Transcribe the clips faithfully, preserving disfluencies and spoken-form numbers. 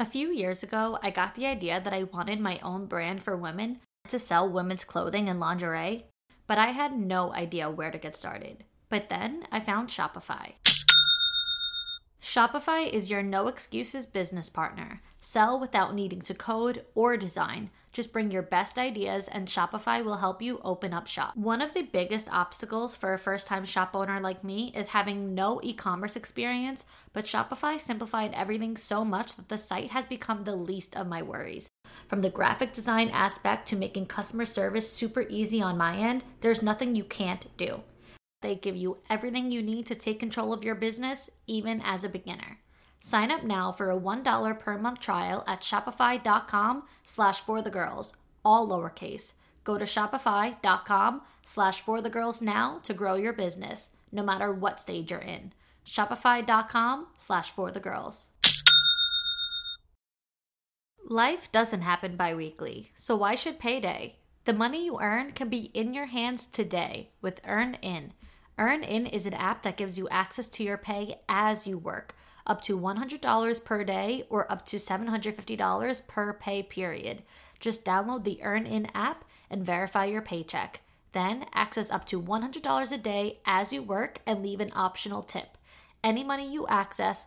A few years ago, I got the idea that I wanted my own brand for women to sell women's clothing and lingerie, but I had no idea where to get started. But then I found Shopify. Shopify is your no excuses business partner. Sell without needing to code or design. Just bring your best ideas and Shopify will help you open up shop. One of the biggest obstacles for a first-time shop owner like me is having no e-commerce experience, but Shopify simplified everything so much that the site has become the least of my worries. From the graphic design aspect to making customer service super easy on my end, there's nothing you can't do. They give you everything you need to take control of your business, even as a beginner. Sign up now for a one dollar per month trial at shopify.com slash for the girls, all lowercase. Go to shopify.com slash for the girls now to grow your business, no matter what stage you're in. Shopify.com slash for the girls. Life doesn't happen bi-weekly, so why should payday? The money you earn can be in your hands today with EarnIn. EarnIn is an app that gives you access to your pay as you work, up to one hundred dollars per day or up to seven hundred fifty dollars per pay period. Just download the EarnIn app and verify your paycheck. Then access up to one hundred dollars a day as you work and leave an optional tip. Any money you access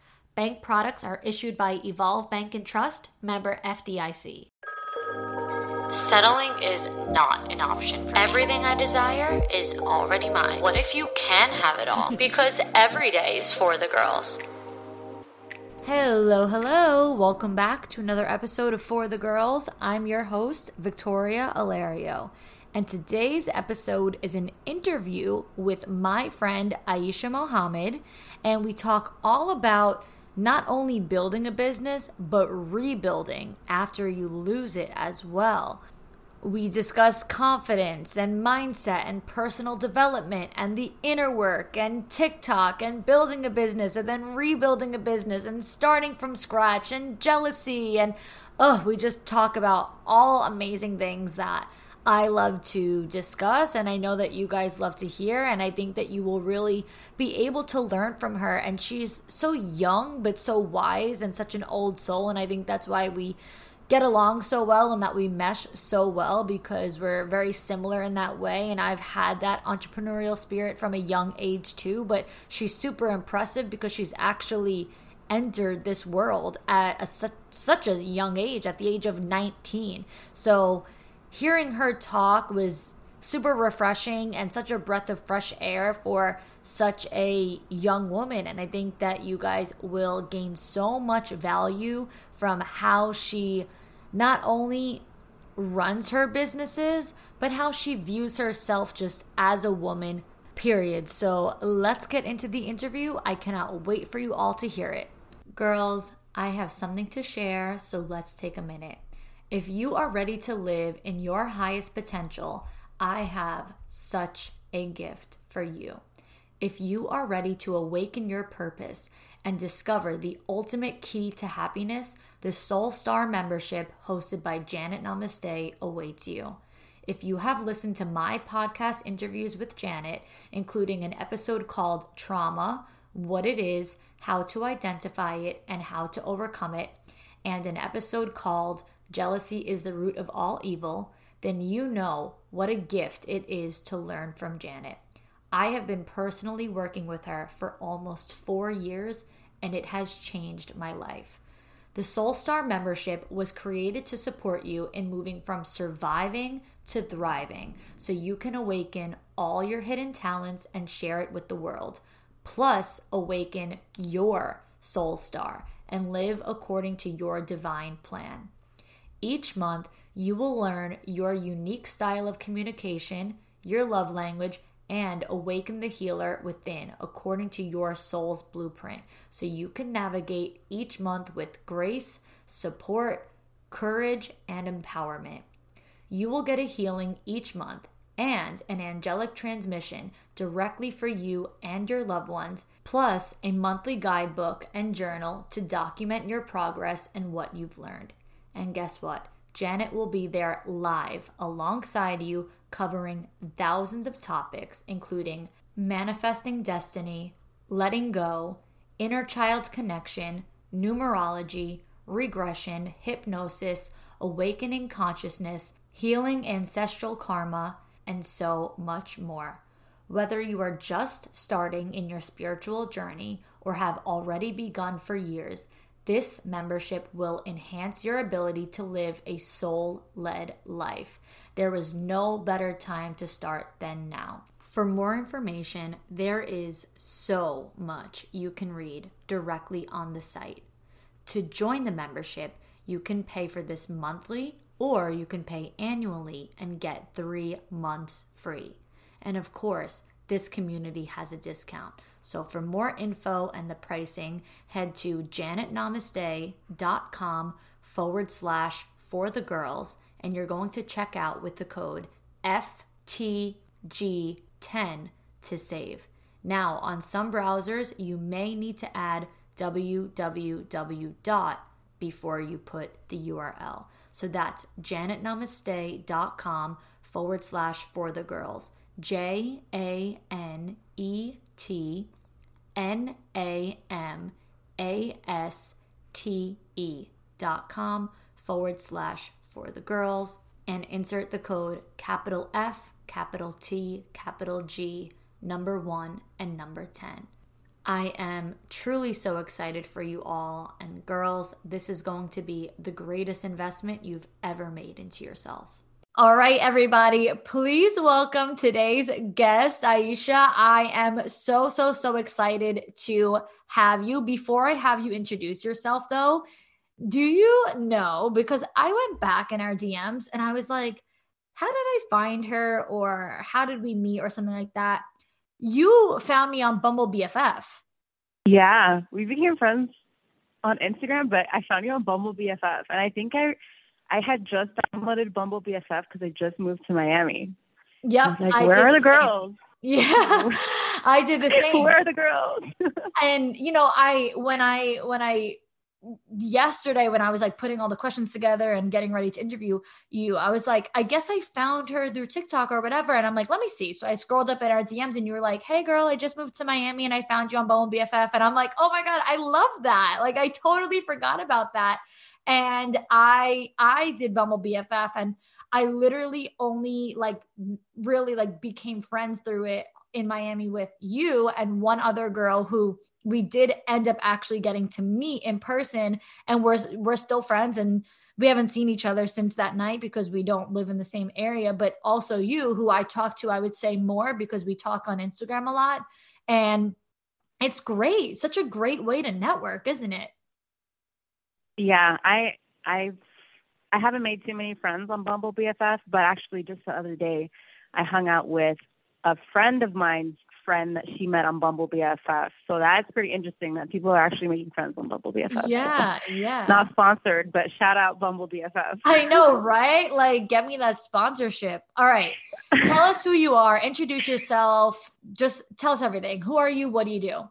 Bank products are issued by Evolve Bank and Trust, member F D I C. Settling is not an option for me. Everything I desire is already mine. What if you can have it all? Because every day is for the girls. Hello, hello. Welcome back to another episode of For the Girls. I'm your host, Victoria Alario. And today's episode is an interview with my friend Aishah Mohamed. And we talk all about not only building a business, but rebuilding after you lose it as well. We discuss confidence and mindset and personal development and the inner work and TikTok and building a business and then rebuilding a business and starting from scratch and jealousy. And oh, we just talk about all amazing things that I love to discuss, and I know that you guys love to hear, and I think that you will really be able to learn from her. And she's so young but so wise and such an old soul, and I think that's why we get along so well and that we mesh so well, because we're very similar in that way. And I've had that entrepreneurial spirit from a young age too, but she's super impressive because she's actually entered this world at a, such, such a young age, at the age of nineteen. So hearing her talk was super refreshing and such a breath of fresh air for such a young woman. And I think that you guys will gain so much value from how she not only runs her businesses, but how she views herself just as a woman, period. So let's get into the interview. I cannot wait for you all to hear it. Girls, I have something to share, so let's take a minute. If you are ready to live in your highest potential, I have such a gift for you. If you are ready to awaken your purpose and discover the ultimate key to happiness, the Soul Star membership hosted by Janet Namaste awaits you. If you have listened to my podcast interviews with Janet, including an episode called Trauma, What It Is, How to Identify It, and How to Overcome It, and an episode called Jealousy is the Root of All Evil, then you know what a gift it is to learn from Janet. I have been personally working with her for almost four years, and it has changed my life. The Soul Star membership was created to support you in moving from surviving to thriving so you can awaken all your hidden talents and share it with the world. Plus, awaken your soul star and live according to your divine plan. Each month, you will learn your unique style of communication, your love language, and awaken the healer within according to your soul's blueprint so you can navigate each month with grace, support, courage, and empowerment. You will get a healing each month and an angelic transmission directly for you and your loved ones, plus a monthly guidebook and journal to document your progress and what you've learned. And guess what? Janet will be there live alongside you, covering thousands of topics, including manifesting destiny, letting go, inner child connection, numerology, regression, hypnosis, awakening consciousness, healing ancestral karma, and so much more. Whether you are just starting in your spiritual journey or have already begun for years, this membership will enhance your ability to live a soul-led life. There is no better time to start than now. For more information, there is so much you can read directly on the site. To join the membership, you can pay for this monthly or you can pay annually and get three months free. And of course, this community has a discount. So for more info and the pricing, head to janetnamaste.com forward slash for the girls, and you're going to check out with the code F T G ten to save. Now, on some browsers, you may need to add www. before you put the U R L. So that's janetnamaste.com forward slash for the girls. J A N E T N A M A S T E dot com forward slash for the girls, and insert the code capital F, capital T, capital G, number one, and number ten. I am truly so excited for you all, and girls, this is going to be the greatest investment you've ever made into yourself. All right, everybody, please welcome today's guest, Aishah. I am so, so, so excited to have you. Before I have you introduce yourself, though, do you know, because I went back in our D Ms and I was like, how did I find her, or how did we meet, or something like that? You found me on Bumble B F F. Yeah, we became friends on Instagram, but I found you on Bumble B F F, and I think I... I had just downloaded Bumble B F F because I just moved to Miami. Yep. I was like, where I are the, the girls? Yeah, I did the same. Where are the girls? And, you know, I, when I, when I, yesterday, when I was like putting all the questions together and getting ready to interview you, I was like, I guess I found her through TikTok or whatever. And I'm like, let me see. So I scrolled up at our D Ms and you were like, hey girl, I just moved to Miami and I found you on Bumble B F F. And I'm like, oh my God, I love that. Like, I totally forgot about that. And I, I did Bumble B F F, and I literally only like really like became friends through it in Miami with you and one other girl who we did end up actually getting to meet in person, and we're, we're still friends, and we haven't seen each other since that night because we don't live in the same area. But also you, who I talk to, I would say more because we talk on Instagram a lot, and it's great. Such a great way to network, isn't it? Yeah, I I I haven't made too many friends on Bumble B F F, but actually just the other day, I hung out with a friend of mine's friend that she met on Bumble B F F. So that's pretty interesting that people are actually making friends on Bumble B F F. Yeah, so yeah. Not sponsored, but shout out Bumble B F F. I know, right? Like, get me that sponsorship. All right. Tell us who you are. Introduce yourself. Just tell us everything. Who are you? What do you do?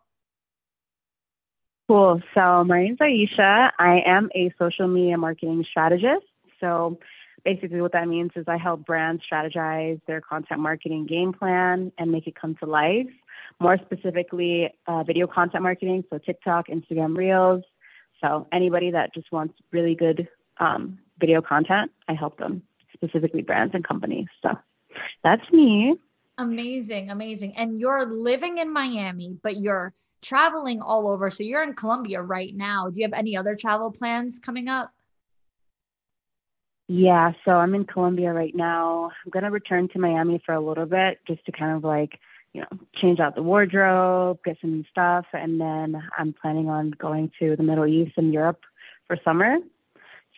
Cool. So my name's Aishah. I am a social media marketing strategist. So basically what that means is I help brands strategize their content marketing game plan and make it come to life. More specifically, uh, video content marketing, so TikTok, Instagram Reels. So anybody that just wants really good um, video content, I help them, specifically brands and companies. So that's me. Amazing, amazing. And you're living in Miami, but you're traveling all over. So you're in Colombia right now. Do you have any other travel plans coming up? Yeah, so I'm in Colombia right now. I'm going to return to Miami for a little bit just to kind of like, you know, change out the wardrobe, get some stuff. And then I'm planning on going to the Middle East and Europe for summer.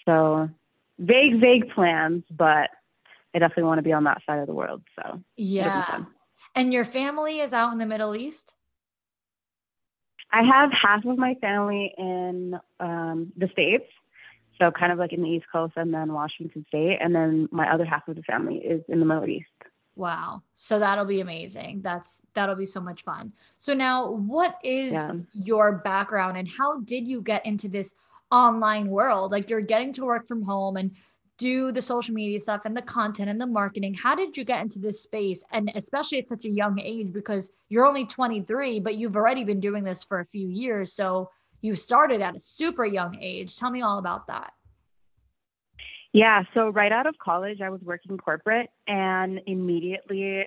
So vague, vague plans, but I definitely want to be on that side of the world. So yeah. And your family is out in the Middle East? I have half of my family in um, the States. So kind of like in the East Coast and then Washington State. And then my other half of the family is in the Middle East. Wow. So that'll be amazing. That's, that'll be so much fun. So now what is yeah. your background and how did you get into this online world? Like you're getting to work from home and do the social media stuff and the content and the marketing. How did you get into this space? And especially at such a young age, because you're only twenty-three, but you've already been doing this for a few years. So you started at a super young age. Tell me all about that. Yeah. So right out of college, I was working corporate and immediately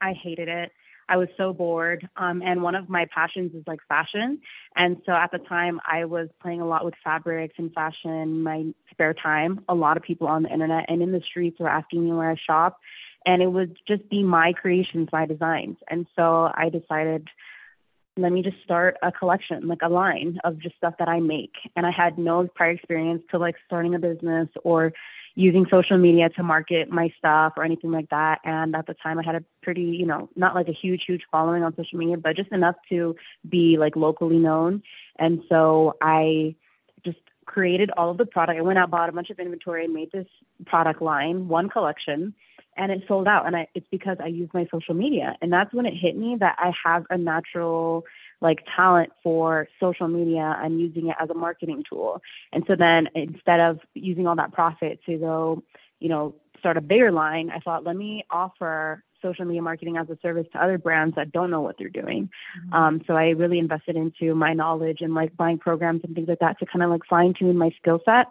I hated it. I was so bored. Um, and one of my passions is like fashion. And so at the time I was playing a lot with fabrics and fashion in my spare time. A lot of people on the internet and in the streets were asking me where I shop. And it would just be my creations, my designs. And so I decided, let me just start a collection, like a line of just stuff that I make. And I had no prior experience to like starting a business or using social media to market my stuff or anything like that. And at the time I had a pretty, you know, not like a huge, huge following on social media, but just enough to be like locally known. And so I just created all of the product. I went out, bought a bunch of inventory and made this product line, one collection. And it sold out. And I, it's because I use my social media. And that's when it hit me that I have a natural like talent for social media. I'm using it as a marketing tool. And so then instead of using all that profit to go, you know, start a bigger line, I thought, let me offer social media marketing as a service to other brands that don't know what they're doing. Mm-hmm. Um, so I really invested into my knowledge and like buying programs and things like that to kind of like fine tune my skill set.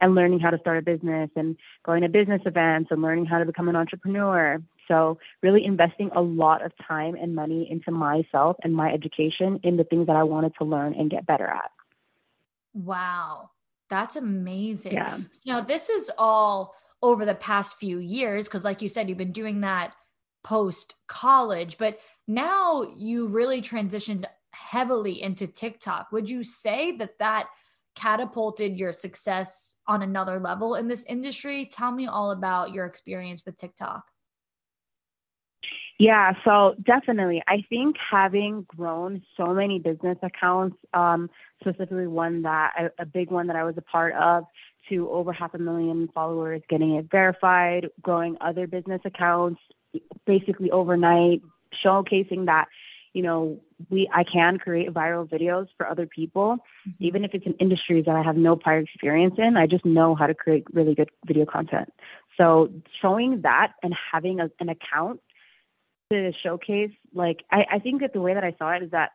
And learning how to start a business and going to business events and learning how to become an entrepreneur. So really investing a lot of time and money into myself and my education in the things that I wanted to learn and get better at. Wow. That's amazing. Yeah. Now, this is all over the past few years, because like you said, you've been doing that post-college, but now you really transitioned heavily into TikTok. Would you say that that catapulted your success on another level in this industry? Tell me all about your experience with TikTok. Yeah, so definitely. I think having grown so many business accounts, um, specifically one that a big one that I was a part of, to over half a million followers, getting it verified, growing other business accounts, basically overnight, showcasing that, you know, we, I can create viral videos for other people, mm-hmm. even if it's in industries that I have no prior experience in. I just know how to create really good video content. So showing that and having a, an account to showcase, like, I, I think that the way that I saw it is that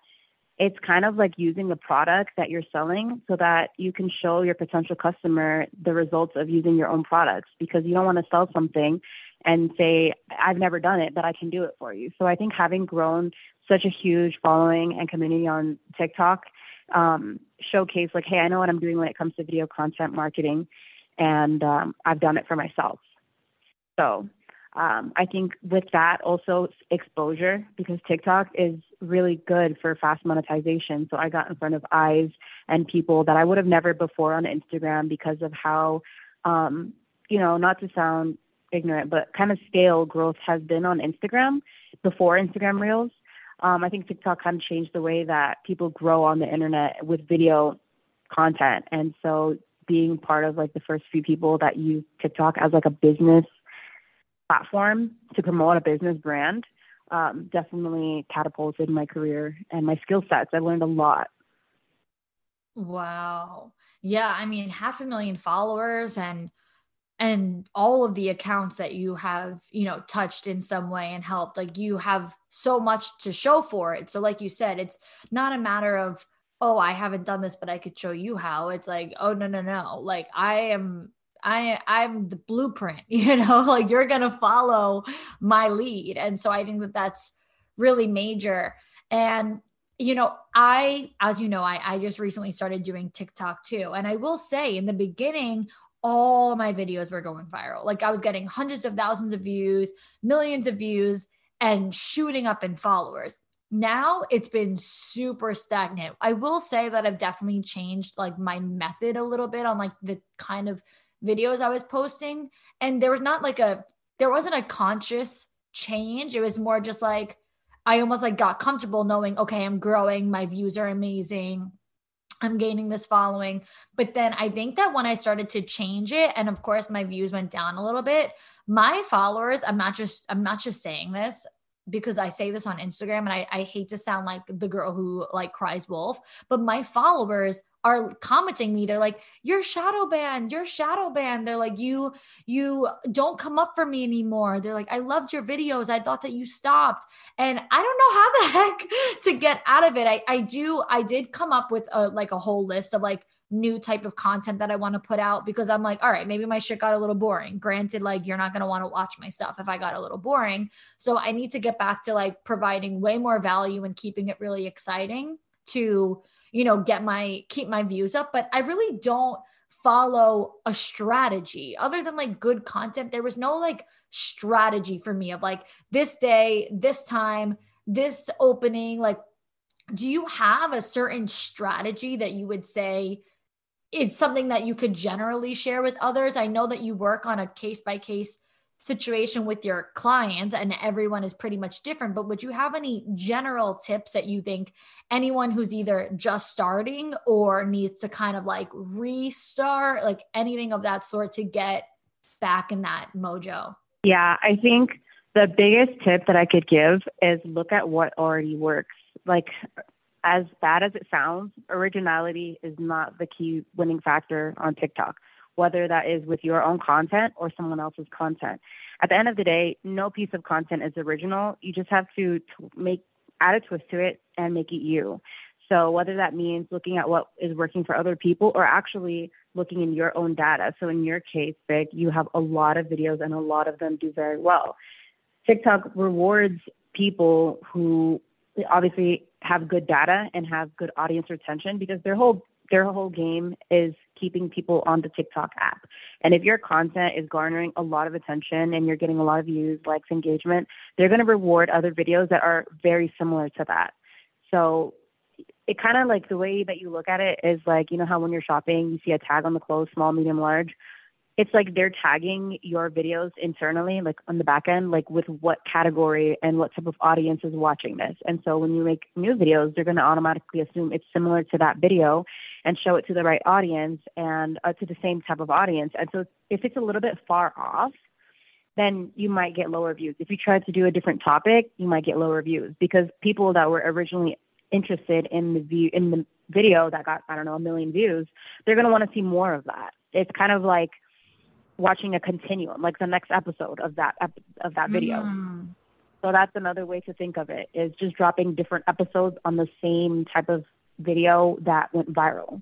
it's kind of like using the product that you're selling so that you can show your potential customer the results of using your own products, because you don't want to sell something and say, I've never done it, but I can do it for you. So I think having grown such a huge following and community on TikTok, um, showcase like, hey, I know what I'm doing when it comes to video content marketing, and um, I've done it for myself. So um, I think with that also exposure, because TikTok is really good for fast monetization. So I got in front of eyes and people that I would have never before on Instagram, because of how, um, you know, not to sound ignorant, but kind of stale growth has been on Instagram before Instagram Reels. Um, I think TikTok kind of changed the way that people grow on the internet with video content. And so being part of like the first few people that use TikTok as like a business platform to promote a business brand, um, definitely catapulted my career and my skill sets. I learned a lot. Wow. Yeah. I mean, half a million followers and And all of the accounts that you have, you know, touched in some way and helped, like you have so much to show for it. So like you said, it's not a matter of, oh, I haven't done this, but I could show you how. It's like, oh, no, no, no. Like I am, I, I'm the blueprint, you know, like you're going to follow my lead. And so I think that that's really major. And, you know, I, as you know, I, I just recently started doing TikTok too. And I will say in the beginning, all of my videos were going viral. Like I was getting hundreds of thousands of views, millions of views, and shooting up in followers. Now it's been super stagnant. I will say that I've definitely changed like my method a little bit on like the kind of videos I was posting. And there was not like a, there wasn't a conscious change. It was more just like, I almost like got comfortable knowing, okay, I'm growing, my views are amazing, I'm gaining this following. But then I think that when I started to change it, and of course my views went down a little bit, my followers, I'm not just, I'm not just saying this, because I say this on Instagram and I, I hate to sound like the girl who like cries wolf, but my followers are commenting me. They're like, you're shadow banned, you're shadow banned. They're like, you, you don't come up for me anymore. They're like, I loved your videos, I thought that you stopped. And I don't know how the heck to get out of it. I, I do. I did come up with a, like a whole list of like new type of content that I want to put out, because I'm like, all right, maybe my shit got a little boring. Granted, like you're not going to want to watch my stuff if I got a little boring. So I need to get back to like providing way more value and keeping it really exciting to, you know, get my, keep my views up. But I really don't follow a strategy other than like good content. There was no like strategy for me of like this day, this time, this opening. Like, do you have a certain strategy that you would say is something that you could generally share with others? I know that you work on a case by case situation with your clients and everyone is pretty much different, but would you have any general tips that you think anyone who's either just starting or needs to kind of like restart, like anything of that sort to get back in that mojo? Yeah, I think the biggest tip that I could give is look at what already works. Like, as bad as it sounds, originality is not the key winning factor on TikTok, whether that is with your own content or someone else's content. At the end of the day, no piece of content is original. You just have to t- make add a twist to it and make it you. So whether that means looking at what is working for other people or actually looking in your own data. So in your case, Vic, you have a lot of videos and a lot of them do very well. TikTok rewards people who obviously have good data and have good audience retention, because their whole their whole game is keeping people on the TikTok app. And if your content is garnering a lot of attention and you're getting a lot of views, likes, engagement, they're going to reward other videos that are very similar to that. So it kind of like the way that you look at it is like, you know how when you're shopping, you see a tag on the clothes, small, medium, large. It's like they're tagging your videos internally, like on the back end, like with what category and what type of audience is watching this. And so when you make new videos, they're going to automatically assume it's similar to that video and show it to the right audience and uh, to the same type of audience. And so if it's a little bit far off, then you might get lower views. If you try to do a different topic, you might get lower views, because people that were originally interested in the view in the video that got, I don't know, a million views, they're going to want to see more of that. It's kind of like watching a continuum, like the next episode of that of that video. Mm. So that's another way to think of it, is just dropping different episodes on the same type of video that went viral.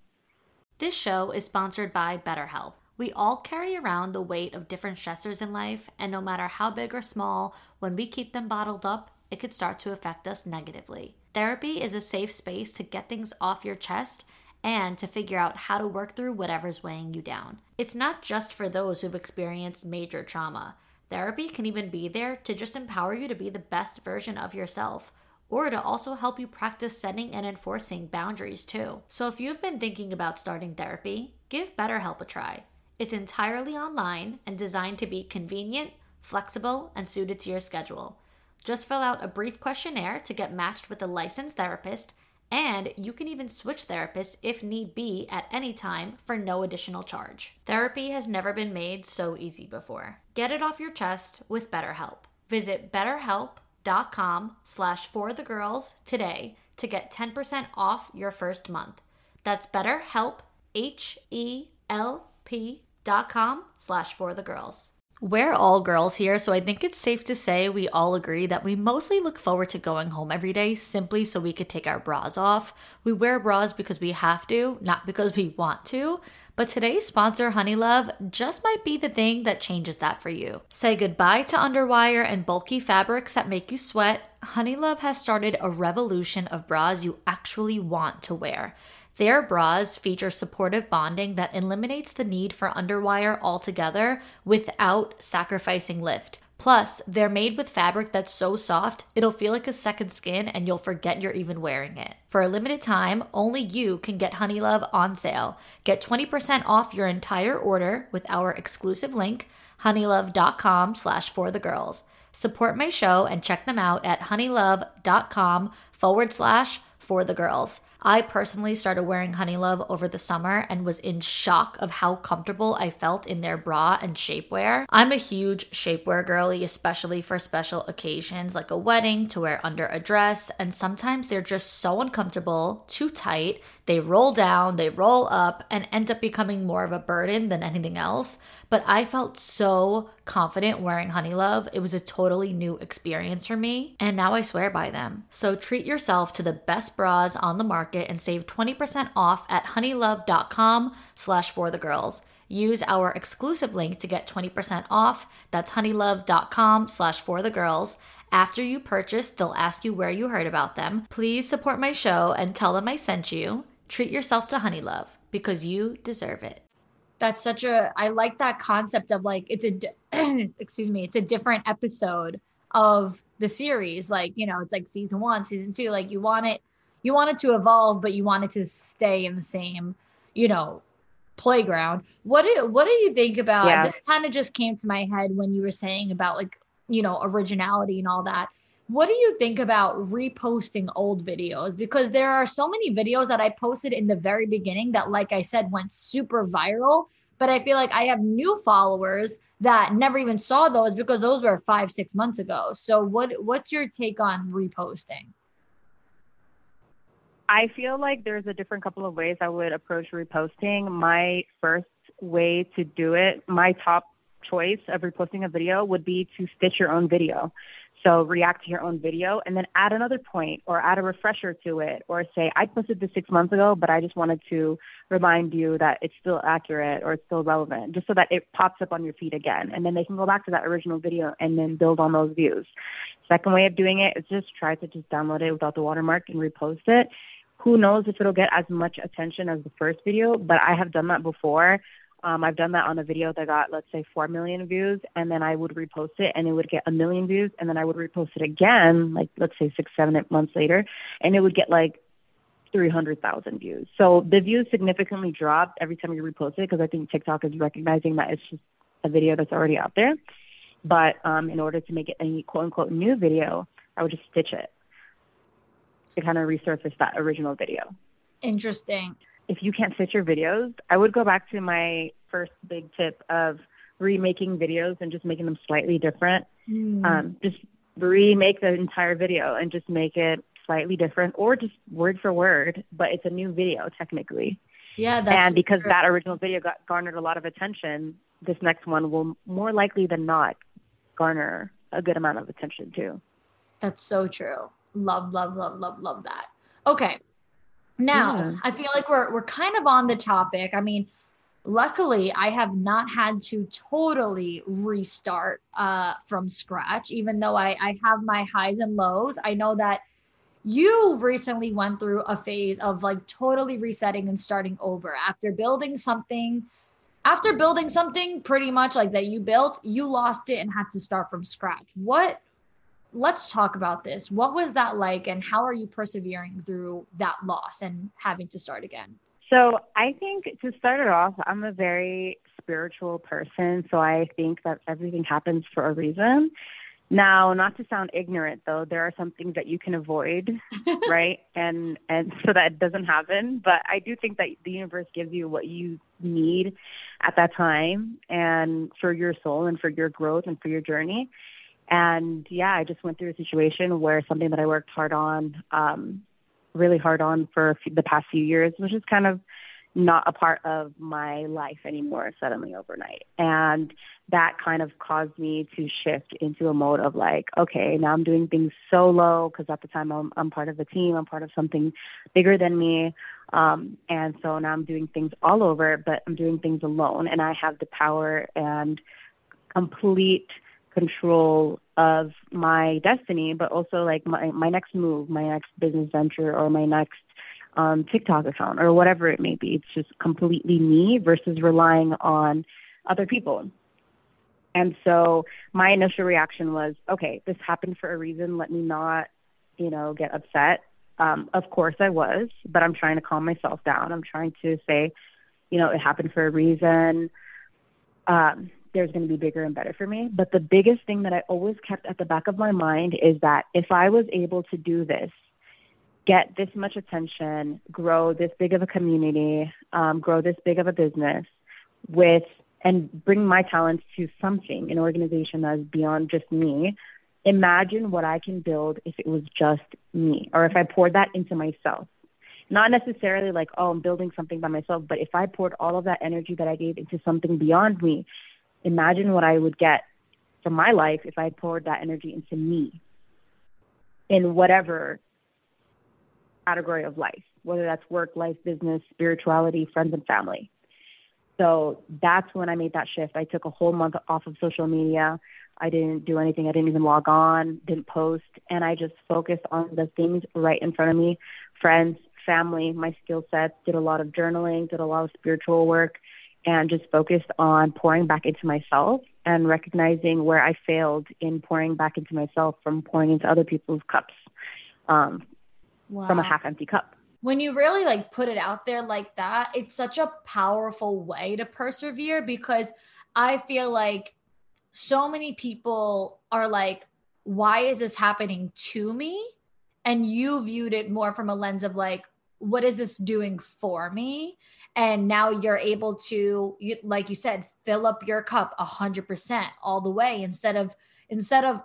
This show is sponsored by BetterHelp. We all carry around the weight of different stressors in life, and no matter how big or small, when we keep them bottled up, it could start to affect us negatively. Therapy is a safe space to get things off your chest and to figure out how to work through whatever's weighing you down. It's not just for those who've experienced major trauma. Therapy can even be there to just empower you to be the best version of yourself, or to also help you practice setting and enforcing boundaries too. So if you've been thinking about starting therapy, give BetterHelp a try. It's entirely online and designed to be convenient, flexible, and suited to your schedule. Just fill out a brief questionnaire to get matched with a licensed therapist, and you can even switch therapists if need be at any time for no additional charge. Therapy has never been made so easy before. Get it off your chest with BetterHelp. Visit betterhelp.com slash forthegirls today to get ten percent off your first month. That's BetterHelp, H E L P dot com slash forthegirls. We're all girls here, so I think it's safe to say we all agree that we mostly look forward to going home every day simply so we could take our bras off. We wear bras because we have to, not because we want to. But today's sponsor, Honey Love, just might be the thing that changes that for you. Say goodbye to underwire and bulky fabrics that make you sweat. Honey Love has started a revolution of bras you actually want to wear. Their bras feature supportive bonding that eliminates the need for underwire altogether without sacrificing lift. Plus, they're made with fabric that's so soft, it'll feel like a second skin and you'll forget you're even wearing it. For a limited time, only you can get Honey Love on sale. Get twenty percent off your entire order with our exclusive link, honeylove.com slash for the girls. Support my show and check them out at honeylove.com forward slash for the girls. I personally started wearing Honey Love over the summer and was in shock of how comfortable I felt in their bra and shapewear. I'm a huge shapewear girly, especially for special occasions like a wedding, to wear under a dress, and sometimes they're just so uncomfortable, too tight, they roll down, they roll up, and end up becoming more of a burden than anything else. But I felt so confident wearing Honey Love. It was a totally new experience for me, and now I swear by them. So treat yourself to the best bras on the market and save twenty percent off at honeylove.com slash for the girls. Use our exclusive link to get twenty percent off. That's honeylove.com slash for the girls. After you purchase, they'll ask you where you heard about them. Please support my show and tell them I sent you. Treat yourself to Honey Love because you deserve it. That's such a, I like that concept of like, it's a, excuse me, it's a different episode of the series. Like, you know, it's like season one, season two, like you want it, you want it to evolve, but you want it to stay in the same, you know, playground. What do, what do you think about, yeah. This kind of just came to my head when you were saying about like, you know, originality and all that. What do you think about reposting old videos? Because there are so many videos that I posted in the very beginning that, like I said, went super viral. But I feel like I have new followers that never even saw those because those were five, six months ago. So what what's your take on reposting? I feel like there's a different couple of ways I would approach reposting. My first way to do it, my top choice of reposting a video would be to stitch your own video. So react to your own video and then add another point or add a refresher to it or say, I posted this six months ago, but I just wanted to remind you that it's still accurate or it's still relevant, just so that it pops up on your feed again. And then they can go back to that original video and then build on those views. Second way of doing it is just try to just download it without the watermark and repost it. Who knows if it'll get as much attention as the first video, but I have done that before. Um, I've done that on a video that got, let's say, four million views, and then I would repost it, and it would get a million views, and then I would repost it again, like, let's say, six, seven, eight months later, and it would get, like, three hundred thousand views. So the views significantly dropped every time you repost it because I think TikTok is recognizing that it's just a video that's already out there. But um, in order to make it a quote-unquote new video, I would just stitch it to kind of resurface that original video. Interesting. If you can't stitch your videos, I would go back to my first big tip of remaking videos and just making them slightly different. Mm. Um, just remake the entire video and just make it slightly different or just word for word, but it's a new video technically. Yeah, that's and because true. That original video got garnered a lot of attention, this next one will more likely than not garner a good amount of attention too. That's so true. Love, love, love, love, love that. Okay. Now, yeah. I feel like we're we're kind of on the topic. I mean, luckily, I have not had to totally restart uh, from scratch, even though I, I have my highs and lows. I know that you recently went through a phase of like totally resetting and starting over after building something. After building something pretty much like that you built, you lost it and had to start from scratch. What? Let's talk about this. What was that like and how are you persevering through that loss and having to start again? So I think to start it off, I'm a very spiritual person. So I think that everything happens for a reason. Now, not to sound ignorant though, there are some things that you can avoid, right? And, and so that it doesn't happen. But I do think that the universe gives you what you need at that time and for your soul and for your growth and for your journey. And yeah, I just went through a situation where something that I worked hard on, um, really hard on for a few, the past few years, which is kind of not a part of my life anymore suddenly overnight. And that kind of caused me to shift into a mode of like, okay, now I'm doing things solo because at the time I'm, I'm part of a team, I'm part of something bigger than me. Um, and so now I'm doing things all over, but I'm doing things alone and I have the power and complete control of my destiny, but also like my, my next move, my next business venture or my next um, TikTok account or whatever it may be. It's just completely me versus relying on other people. And so my initial reaction was, okay, this happened for a reason. Let me not, you know, get upset. Um, of course I was, but I'm trying to calm myself down. I'm trying to say, you know, it happened for a reason. Um, there's going to be bigger and better for me. But the biggest thing that I always kept at the back of my mind is that if I was able to do this, get this much attention, grow this big of a community, um, grow this big of a business with, and bring my talents to something, an organization that is beyond just me, imagine what I can build if it was just me, or if I poured that into myself. Not necessarily like, oh, I'm building something by myself, but if I poured all of that energy that I gave into something beyond me, imagine what I would get from my life if I poured that energy into me in whatever category of life, whether that's work, life, business, spirituality, friends and family. So that's when I made that shift. I took a whole month off of social media. I didn't do anything. I didn't even log on, didn't post. And I just focused on the things right in front of me, friends, family, my skill sets, did a lot of journaling, did a lot of spiritual work, and just focused on pouring back into myself and recognizing where I failed in pouring back into myself from pouring into other people's cups, um, wow. from a half empty cup. When you really like put it out there like that, it's such a powerful way to persevere, because I feel like so many people are like, why is this happening to me? And you viewed it more from a lens of like, what is this doing for me? And now you're able to, you, like you said, fill up your cup a hundred percent all the way. Instead of, instead of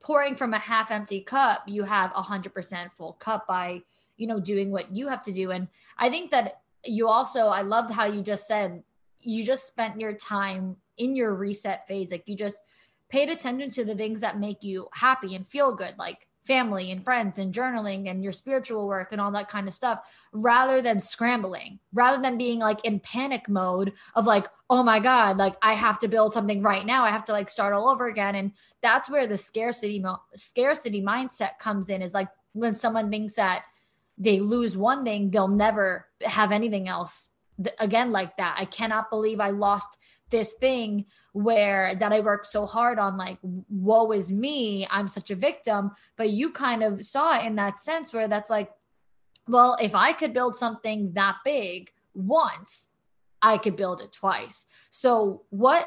pouring from a half empty cup, you have a hundred percent full cup by, you know, doing what you have to do. And I think that you also, I loved how you just said, you just spent your time in your reset phase. Like you just paid attention to the things that make you happy and feel good, like family and friends and journaling and your spiritual work and all that kind of stuff, rather than scrambling, rather than being like in panic mode of like, oh my God, like I have to build something right now. I have to like start all over again. And that's where the scarcity, mo- scarcity mindset comes in, is like when someone thinks that they lose one thing, they'll never have anything else th- again like that. I cannot believe I lost this thing where that I worked so hard on, like, woe is me, I'm such a victim. But you kind of saw it in that sense where that's like, well, if I could build something that big once, I could build it twice. So what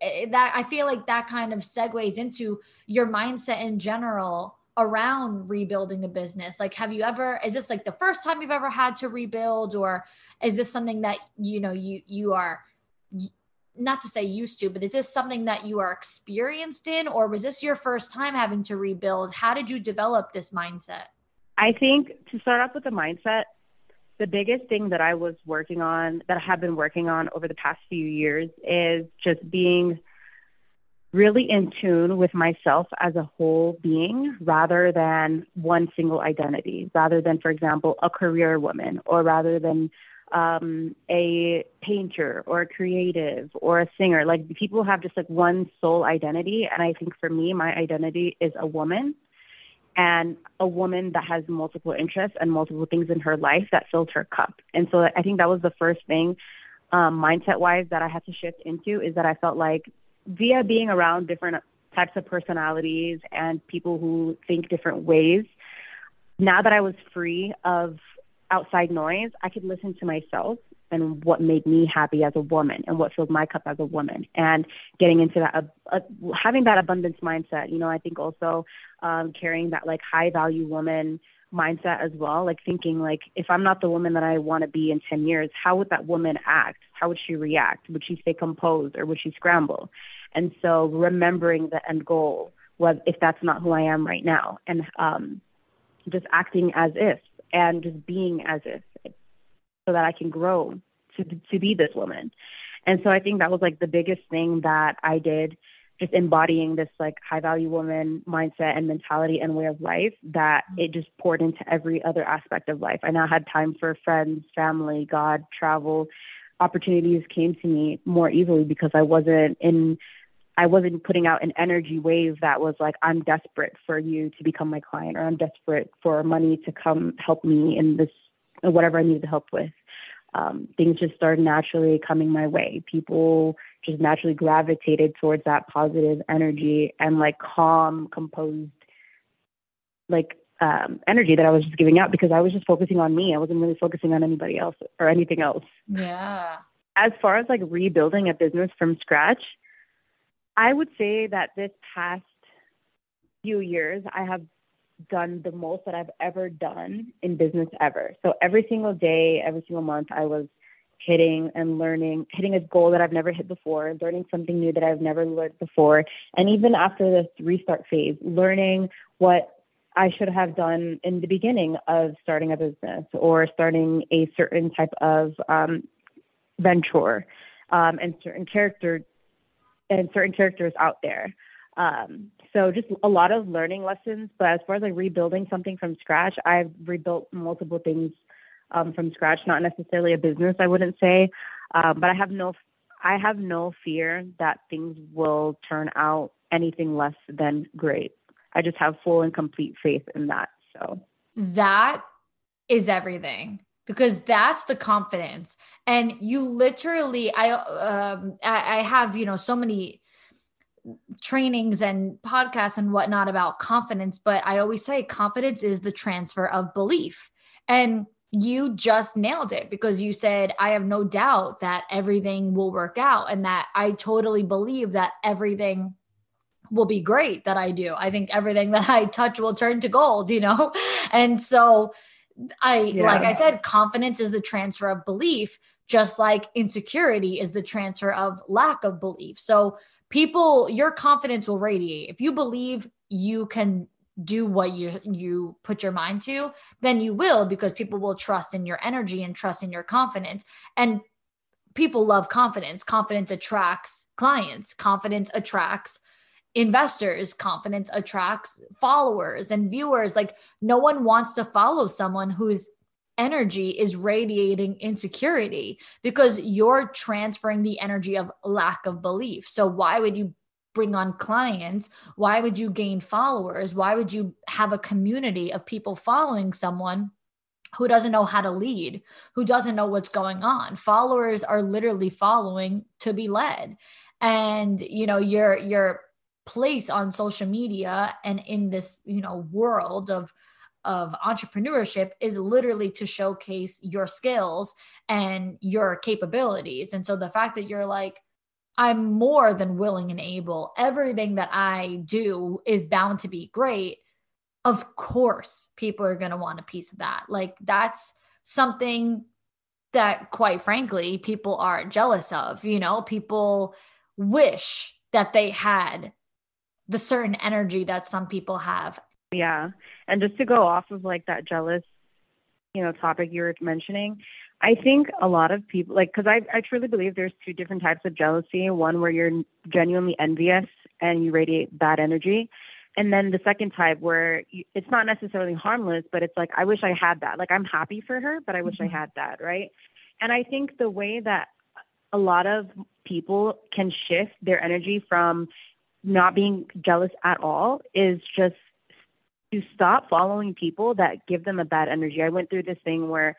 that I feel like that kind of segues into your mindset in general around rebuilding a business. Like, have you ever, is this like the first time you've ever had to rebuild, or is this something that, you know, you, you are not to say used to, but is this something that you are experienced in, or was this your first time having to rebuild? How did you develop this mindset? I think to start off with the mindset, the biggest thing that I was working on, that I have been working on over the past few years, is just being really in tune with myself as a whole being, rather than one single identity, rather than, for example, a career woman, or rather than um, a painter or a creative or a singer. Like, people have just like one sole identity. And I think for me, my identity is a woman, and a woman that has multiple interests and multiple things in her life that fills her cup. And so I think that was the first thing, um, mindset wise, that I had to shift into, is that I felt like, via being around different types of personalities and people who think different ways, now that I was free of outside noise, I could listen to myself and what made me happy as a woman and what filled my cup as a woman, and getting into that, uh, having that abundance mindset. You know, I think also um, carrying that like high value woman mindset as well, like thinking like, if I'm not the woman that I want to be in ten years, how would that woman act? How would she react? Would she stay composed, or would she scramble? And so remembering the end goal was, if that's not who I am right now, and um, just acting as if, and just being as if, so that I can grow to to be this woman. And so I think that was like the biggest thing that I did, just embodying this like high value woman mindset and mentality and way of life, that it just poured into every other aspect of life. I now had time for friends, family, God, travel. Opportunities came to me more easily because I wasn't in, I wasn't putting out an energy wave that was like, I'm desperate for you to become my client, or I'm desperate for money to come help me in this whatever I needed help with. Um, things just started naturally coming my way. People just naturally gravitated towards that positive energy and like calm, composed, like um, energy that I was just giving out, because I was just focusing on me. I wasn't really focusing on anybody else or anything else. Yeah. As far as like rebuilding a business from scratch, I would say that this past few years, I have done the most that I've ever done in business ever. So every single day, every single month, I was hitting and learning, hitting a goal that I've never hit before, learning something new that I've never learned before. And even after this restart phase, learning what I should have done in the beginning of starting a business or starting a certain type of um, venture um, and certain character and certain characters out there. Um, so just a lot of learning lessons, but as far as like rebuilding something from scratch, I've rebuilt multiple things um, from scratch, not necessarily a business, I wouldn't say. Um, but I have no, I have no fear that things will turn out anything less than great. I just have full and complete faith in that. So that is everything, because that's the confidence. And you literally, I, um, I, I have, you know, so many trainings and podcasts and whatnot about confidence, but I always say confidence is the transfer of belief. And you just nailed it, because you said, I have no doubt that everything will work out, and that I totally believe that everything will be great that I do. I think everything that I touch will turn to gold, you know? And so I, yeah. like I said, confidence is the transfer of belief, just like insecurity is the transfer of lack of belief. So people, your confidence will radiate. If you believe you can do what you, you put your mind to, then you will, because people will trust in your energy and trust in your confidence. And people love confidence. Confidence attracts clients. Confidence attracts investors. Confidence attracts followers and viewers. Like, no one wants to follow someone who's energy is radiating insecurity, because you're transferring the energy of lack of belief. So why would you bring on clients? Why would you gain followers? Why would you have a community of people following someone who doesn't know how to lead, who doesn't know what's going on? Followers are literally following to be led. And, you know, your, your place on social media and in this, you know, world of of entrepreneurship is literally to showcase your skills and your capabilities. And so the fact that you're like, I'm more than willing and able, everything that I do is bound to be great. Of course, people are going to want a piece of that. Like, that's something that, quite frankly, people are jealous of. You know, people wish that they had the certain energy that some people have. Yeah. And just to go off of like that jealous, you know, topic you were mentioning, I think a lot of people like, cause I, I truly believe there's two different types of jealousy. One where you're genuinely envious and you radiate bad energy. And then the second type where you, it's not necessarily harmless, but it's like, I wish I had that. Like, I'm happy for her, but I wish mm-hmm. I had that. Right. And I think the way that a lot of people can shift their energy from not being jealous at all is just to stop following people that give them a bad energy. I went through this thing where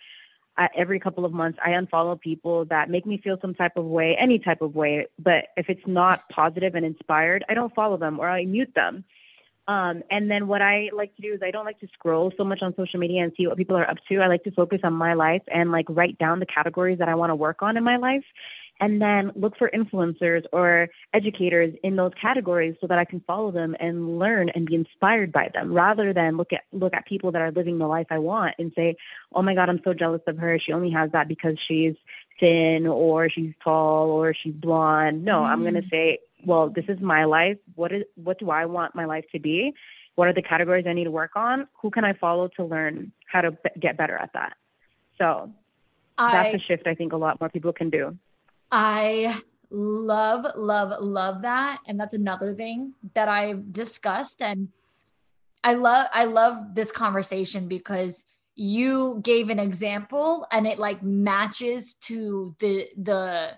uh, every couple of months I unfollow people that make me feel some type of way, any type of way. But if it's not positive and inspired, I don't follow them or I mute them. Um, and then what I like to do is I don't like to scroll so much on social media and see what people are up to. I like to focus on my life and like write down the categories that I want to work on in my life, and then look for influencers or educators in those categories so that I can follow them and learn and be inspired by them, rather than look at look at people that are living the life I want and say, oh my God, I'm so jealous of her. She only has that because she's thin or she's tall or she's blonde. No, mm-hmm. I'm going to say, well, this is my life. What is what do I want my life to be? What are the categories I need to work on? Who can I follow to learn how to b- get better at that? So I- that's a shift I think a lot more people can do. I love, love, love that. And that's another thing that I've discussed. And I love, I love this conversation, because you gave an example and it like matches to the, the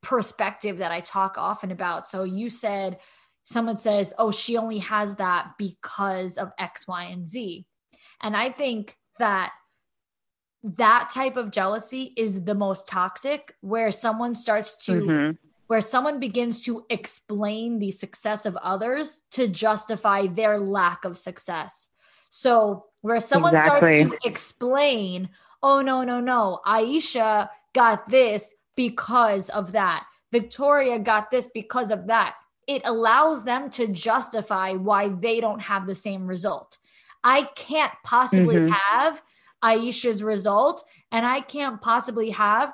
perspective that I talk often about. So you said, someone says, oh, she only has that because of X, Y, and Z. And I think that that type of jealousy is the most toxic, where someone starts to, mm-hmm. where someone begins to explain the success of others to justify their lack of success. So where someone exactly. starts to explain, oh, no, no, no, Aishah got this because of that. Victoria got this because of that. It allows them to justify why they don't have the same result. I can't possibly mm-hmm. have Aishah's result, and I can't possibly have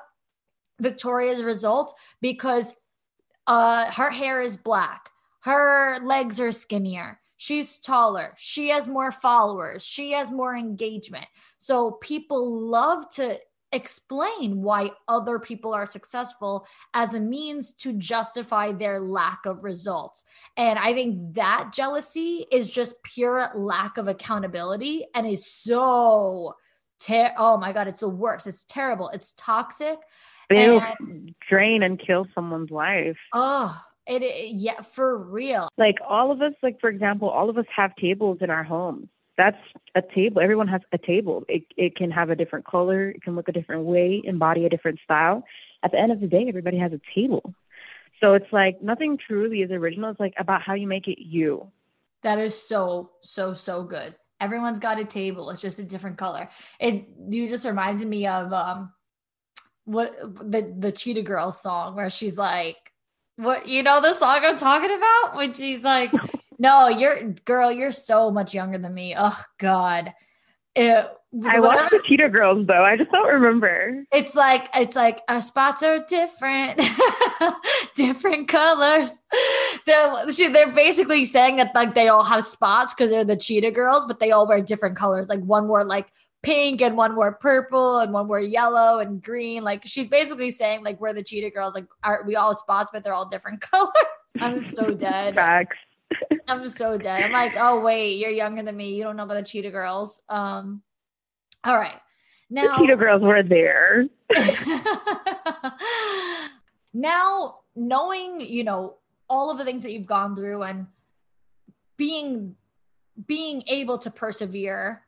Victoria's result because uh, her hair is black, her legs are skinnier, she's taller, she has more followers, she has more engagement. So people love to explain why other people are successful as a means to justify their lack of results. And I think that jealousy is just pure lack of accountability and is so ter- oh my God, it's the worst. It's terrible. It's toxic. It'll and- drain and kill someone's life. Oh, it, it yeah, for real. Like all of us, like for example, all of us have tables in our homes. That's a table. Everyone has a table. It it can have a different color. It can look a different way, embody a different style. At the end of the day, everybody has a table. So it's like nothing truly is original. It's like about how you make it you. That is so, so, so good. Everyone's got a table. It's just a different color. It you just reminded me of um what the, the Cheetah Girls song where she's like, what, you know the song I'm talking about? When she's like... No, you're girl. You're so much younger than me. Oh God. It, I watched the Cheetah Girls though. I just don't remember. It's like, it's like our spots are different, different colors. They're, she, they're basically saying that like they all have spots because they're the Cheetah Girls, but they all wear different colors. Like one wore like pink and one wore purple and one wore yellow and green. Like she's basically saying like we're the Cheetah Girls. Like are we all spots, but they're all different colors. I'm so dead. Facts. I'm so dead. I'm like, oh wait, you're younger than me. You don't know about the Cheetah Girls. Um, all right, now the Cheetah Girls were there. Now, knowing you know all of the things that you've gone through and being being able to persevere,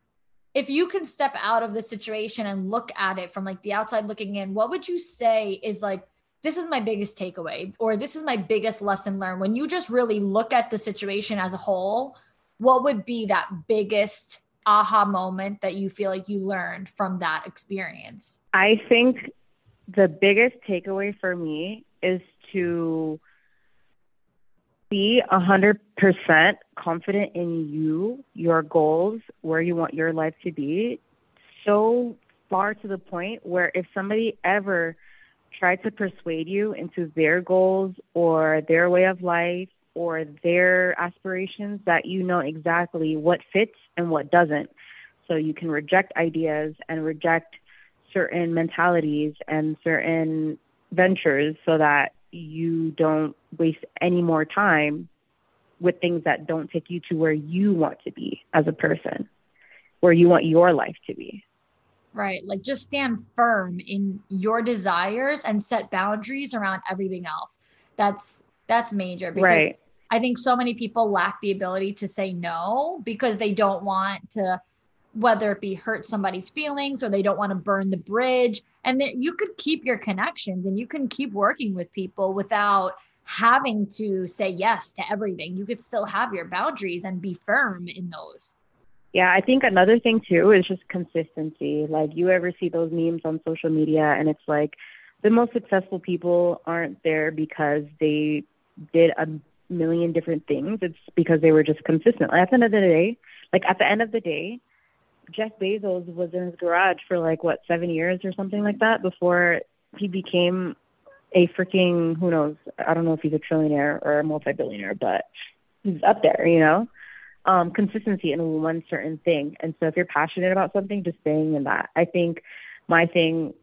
if you can step out of the situation and look at it from like the outside looking in, what would you say is like, this is my biggest takeaway, or this is my biggest lesson learned? When you just really look at the situation as a whole, what would be that biggest aha moment that you feel like you learned from that experience? I think the biggest takeaway for me is to be one hundred percent confident in you, your goals, where you want your life to be, so far to the point where if somebody ever try to persuade you into their goals or their way of life or their aspirations, that you know exactly what fits and what doesn't. So you can reject ideas and reject certain mentalities and certain ventures so that you don't waste any more time with things that don't take you to where you want to be as a person, where you want your life to be. Right. Like just stand firm in your desires and set boundaries around everything else. That's, that's major. Because right. I think so many people lack the ability to say no because they don't want to, whether it be hurt somebody's feelings or they don't want to burn the bridge. And that you could keep your connections and you can keep working with people without having to say yes to everything. You could still have your boundaries and be firm in those. Yeah, I think another thing, too, is just consistency. Like, you ever see those memes on social media, and it's like the most successful people aren't there because they did a million different things. It's because they were just consistent. At the end of the day, like, at the end of the day, Jeff Bezos was in his garage for, like, what, seven years or something like that before he became a freaking, who knows, I don't know if he's a trillionaire or a multi-billionaire, but he's up there, you know? Um, consistency in one certain thing. And so if you're passionate about something, just staying in that. I think my thing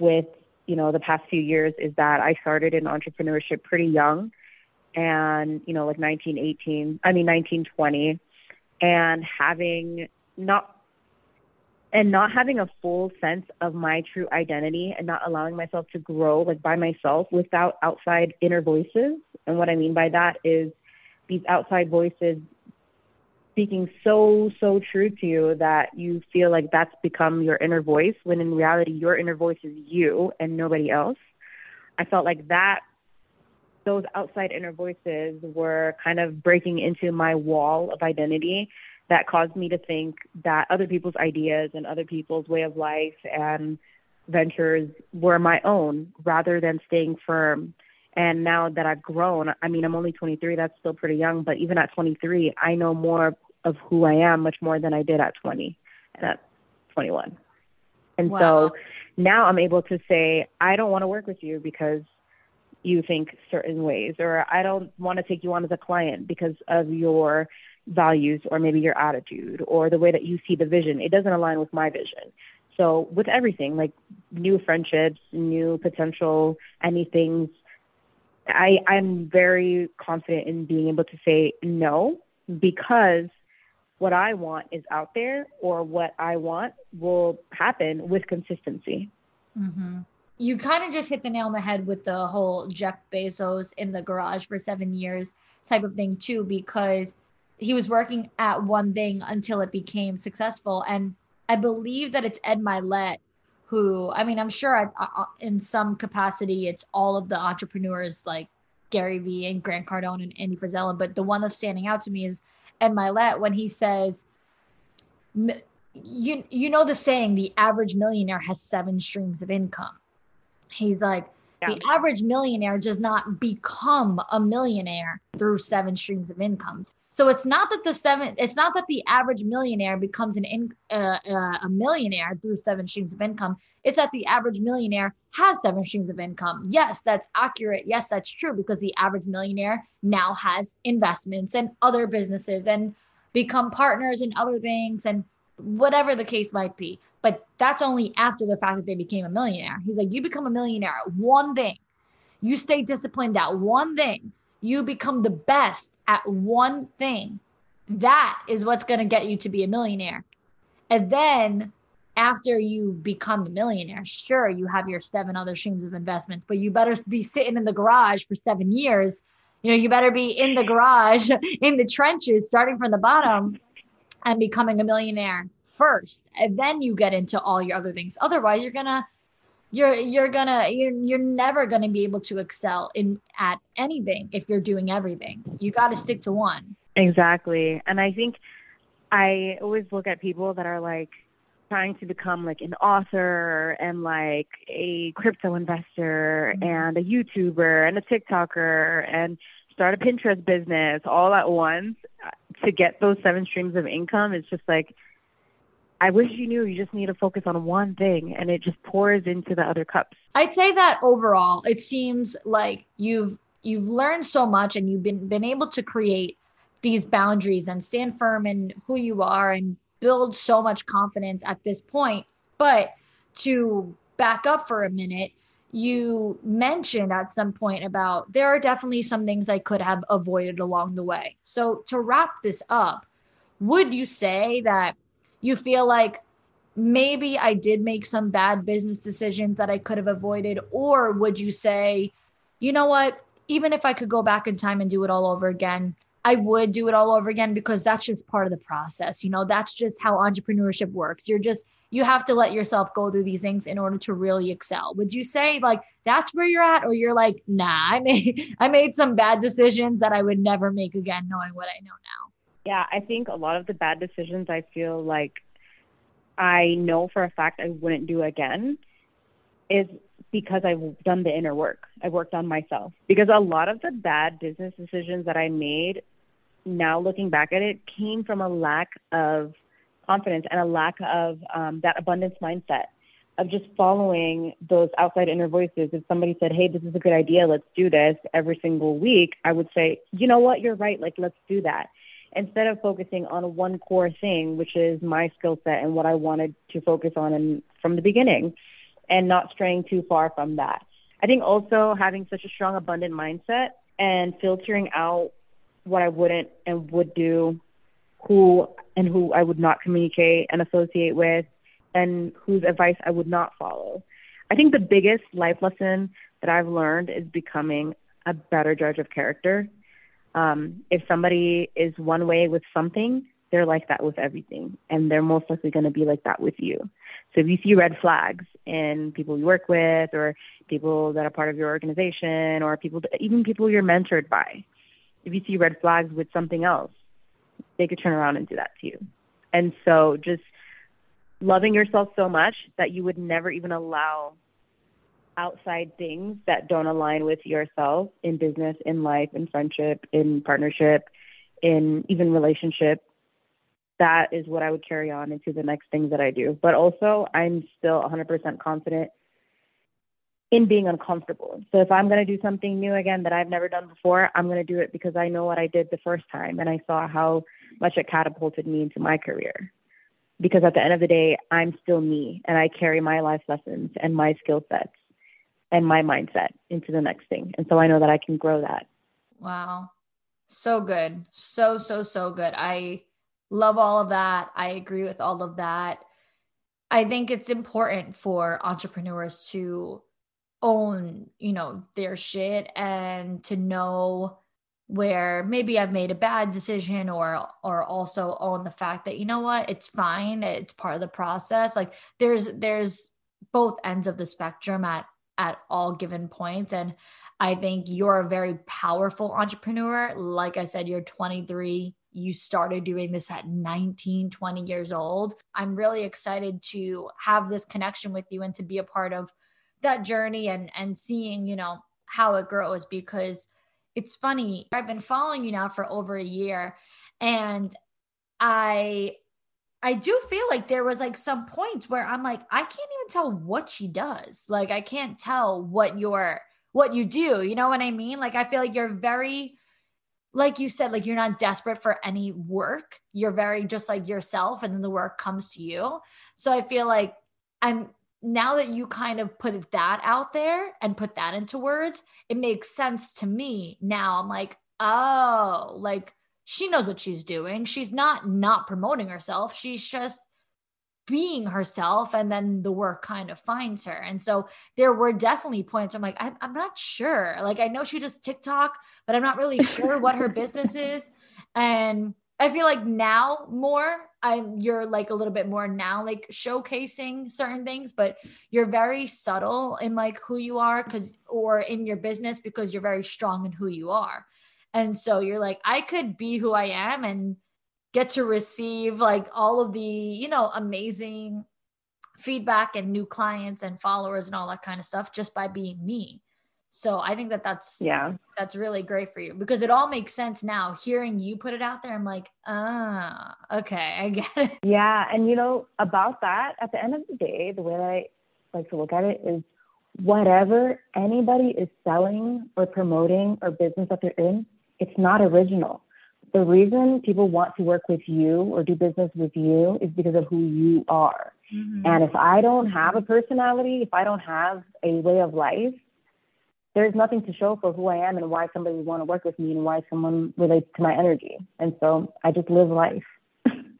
with, you know, the past few years is that I started in entrepreneurship pretty young and, you know, like nineteen, eighteen, I mean, nineteen, twenty and having not, and not having a full sense of my true identity and not allowing myself to grow like by myself without outside inner voices. And what I mean by that is these outside voices speaking so, so true to you that you feel like that's become your inner voice, when in reality, your inner voice is you and nobody else. I felt like that, those outside inner voices were kind of breaking into my wall of identity that caused me to think that other people's ideas and other people's way of life and ventures were my own rather than staying firm. And now that I've grown, I mean, I'm only twenty-three, that's still pretty young, but even at twenty-three, I know more of who I am, much more than I did at twenty and at twenty-one. And wow. So now I'm able to say, I don't want to work with you because you think certain ways, or I don't want to take you on as a client because of your values or maybe your attitude or the way that you see the vision. It doesn't align with my vision. So with everything, like new friendships, new potential, anything, I, I'm very confident in being able to say no, because what I want is out there, or what I want will happen with consistency. Mm-hmm. You kind of just hit the nail on the head with the whole Jeff Bezos in the garage for seven years type of thing too, because he was working at one thing until it became successful. And I believe that it's Ed Milet who, I mean, I'm sure I, I, in some capacity, it's all of the entrepreneurs like Gary Vee and Grant Cardone and Andy Frisella. But the one that's standing out to me is Ed Milet when he says, you, you know, the saying, the average millionaire has seven streams of income. He's like, yeah. The average millionaire does not become a millionaire through seven streams of income. So it's not that the seven, it's not that the average millionaire becomes an in, uh, uh, a millionaire through seven streams of income. It's that the average millionaire has seven streams of income. Yes, that's accurate. Yes, that's true, because the average millionaire now has investments and other businesses and become partners in other things and whatever the case might be. But that's only after the fact that they became a millionaire. He's like, you become a millionaire at one thing. You stay disciplined at one thing. You become the best at one thing. That is what's going to get you to be a millionaire. And then after you become a millionaire, sure, you have your seven other streams of investments, but you better be sitting in the garage for seven years. You know, you better be in the garage, in the trenches, starting from the bottom and becoming a millionaire first. And then you get into all your other things. Otherwise, you're going to You're you're gonna you're you're never gonna be able to excel in at anything if you're doing everything. You got to stick to one. Exactly, and I think I always look at people that are like trying to become like an author and like a crypto investor and a YouTuber and a TikToker and start a Pinterest business all at once to get those seven streams of income. It's just like, I wish you knew you just need to focus on one thing and it just pours into the other cups. I'd say that overall, it seems like you've you've learned so much and you've been, been able to create these boundaries and stand firm in who you are and build so much confidence at this point. But to back up for a minute, you mentioned at some point about there are definitely some things I could have avoided along the way. So to wrap this up, would you say that you feel like maybe I did make some bad business decisions that I could have avoided? Or would you say, you know what, even if I could go back in time and do it all over again, I would do it all over again, because that's just part of the process. You know, that's just how entrepreneurship works. You're just, you have to let yourself go through these things in order to really excel. Would you say like, that's where you're at? Or you're like, nah, I made, I made some bad decisions that I would never make again, knowing what I know now. Yeah, I think a lot of the bad decisions I feel like I know for a fact I wouldn't do again is because I've done the inner work. I worked on myself, because a lot of the bad business decisions that I made, now looking back at it, came from a lack of confidence and a lack of um, that abundance mindset of just following those outside inner voices. If somebody said, hey, this is a good idea, let's do this every single week, I would say, you know what, you're right, like, let's do that. Instead of focusing on one core thing, which is my skill set and what I wanted to focus on in, from the beginning, and not straying too far from that. I think also having such a strong, abundant mindset and filtering out what I wouldn't and would do, who and who I would not communicate and associate with, and whose advice I would not follow. I think the biggest life lesson that I've learned is becoming a better judge of character. Um, if somebody is one way with something, they're like that with everything, and they're most likely going to be like that with you. So if you see red flags in people you work with, or people that are part of your organization, or people, even people you're mentored by, if you see red flags with something else, they could turn around and do that to you. And so just loving yourself so much that you would never even allow outside things that don't align with yourself in business, in life, in friendship, in partnership, in even relationship. That is what I would carry on into the next things that I do. But also, I'm still one hundred percent confident in being uncomfortable. So if I'm going to do something new again that I've never done before, I'm going to do it because I know what I did the first time, and I saw how much it catapulted me into my career. Because at the end of the day, I'm still me, and I carry my life lessons and my skill sets and my mindset into the next thing. And so I know that I can grow that. Wow. So good. So, so, so good. I love all of that. I agree with all of that. I think it's important for entrepreneurs to own, you know, their shit, and to know where maybe I've made a bad decision, or, or also own the fact that, you know what, it's fine. It's part of the process. Like there's, there's both ends of the spectrum at, at all given points. And I think you're a very powerful entrepreneur. Like I said, you're twenty-three. You started doing this at nineteen, twenty years old. I'm really excited to have this connection with you and to be a part of that journey and, and seeing, you know, how it grows, because it's funny. I've been following you now for over a year, and I, I do feel like there was like some points where I'm like, I can't even tell what she does. Like, I can't tell what you're, what you do. You know what I mean? Like, I feel like you're very, like you said, like you're not desperate for any work. You're very just like yourself, and then the work comes to you. So I feel like I'm, now that you kind of put that out there and put that into words, it makes sense to me. Now I'm like, oh, like she knows what she's doing. She's not not promoting herself. She's just being herself, and then the work kind of finds her. And so there were definitely points I'm like, I'm, I'm not sure. Like, I know she does TikTok, but I'm not really sure what her business is. And I feel like now more, I, you're like a little bit more now, like showcasing certain things, but you're very subtle in like who you are, because, or in your business, because you're very strong in who you are. And so you're like, I could be who I am and get to receive like all of the, you know, amazing feedback and new clients and followers and all that kind of stuff just by being me. So I think that that's, yeah, that's really great for you, because it all makes sense now hearing you put it out there. I'm like, ah, oh, okay, I get it. Yeah. And you know, about that, at the end of the day, the way I like to look at it is whatever anybody is selling or promoting or business that they're in, it's not original. The reason people want to work with you or do business with you is because of who you are. Mm-hmm. And if I don't have a personality, if I don't have a way of life, there's nothing to show for who I am and why somebody would want to work with me and why someone relates to my energy. And so I just live life.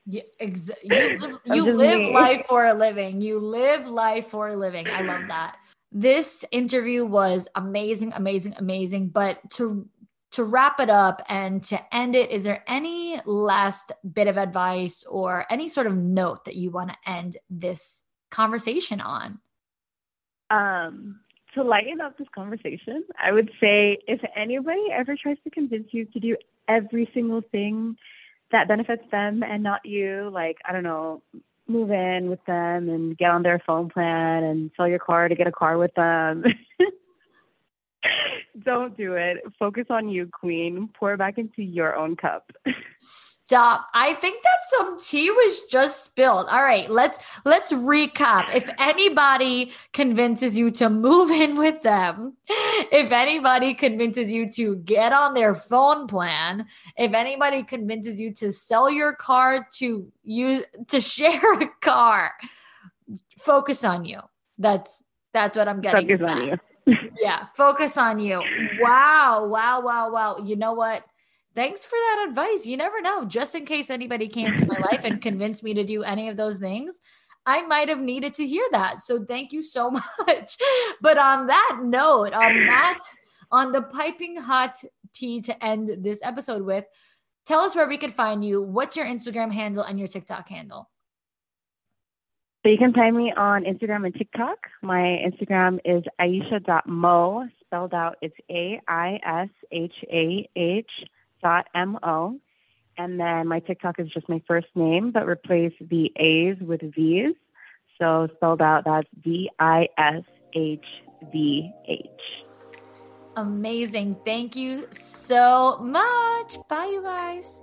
Yeah, ex- you live, you live life for a living. You live life for a living. I love that. This interview was amazing, amazing, amazing. But to to wrap it up and to end it, is there any last bit of advice or any sort of note that you want to end this conversation on? Um. To lighten up this conversation, I would say if anybody ever tries to convince you to do every single thing that benefits them and not you, like, I don't know, move in with them and get on their phone plan and sell your car to get a car with them. Don't do it. Focus on you, queen. Pour back into your own cup. Stop. I think that some tea was just spilled. All right, let's let's recap. If anybody convinces you to move in with them, if anybody convinces you to get on their phone plan, if anybody convinces you to sell your car to use to share a car, focus on you. That's that's what I'm getting. Focus on you. Yeah. Focus on you. Wow. Wow. Wow. Wow. You know what? Thanks for that advice. You never know. Just in case anybody came to my life and convinced me to do any of those things, I might've needed to hear that. So thank you so much. But on that note, on that, on the piping hot tea to end this episode with, Tell us where we could find you. What's your Instagram handle and your TikTok handle? So you can find me on Instagram and TikTok. My Instagram is aishah dot mo, spelled out. It's A I S H A H dot M O. And then my TikTok is just my first name, but replace the A's with V's. So spelled out, that's D I S H V H. Amazing. Thank you so much. Bye, you guys.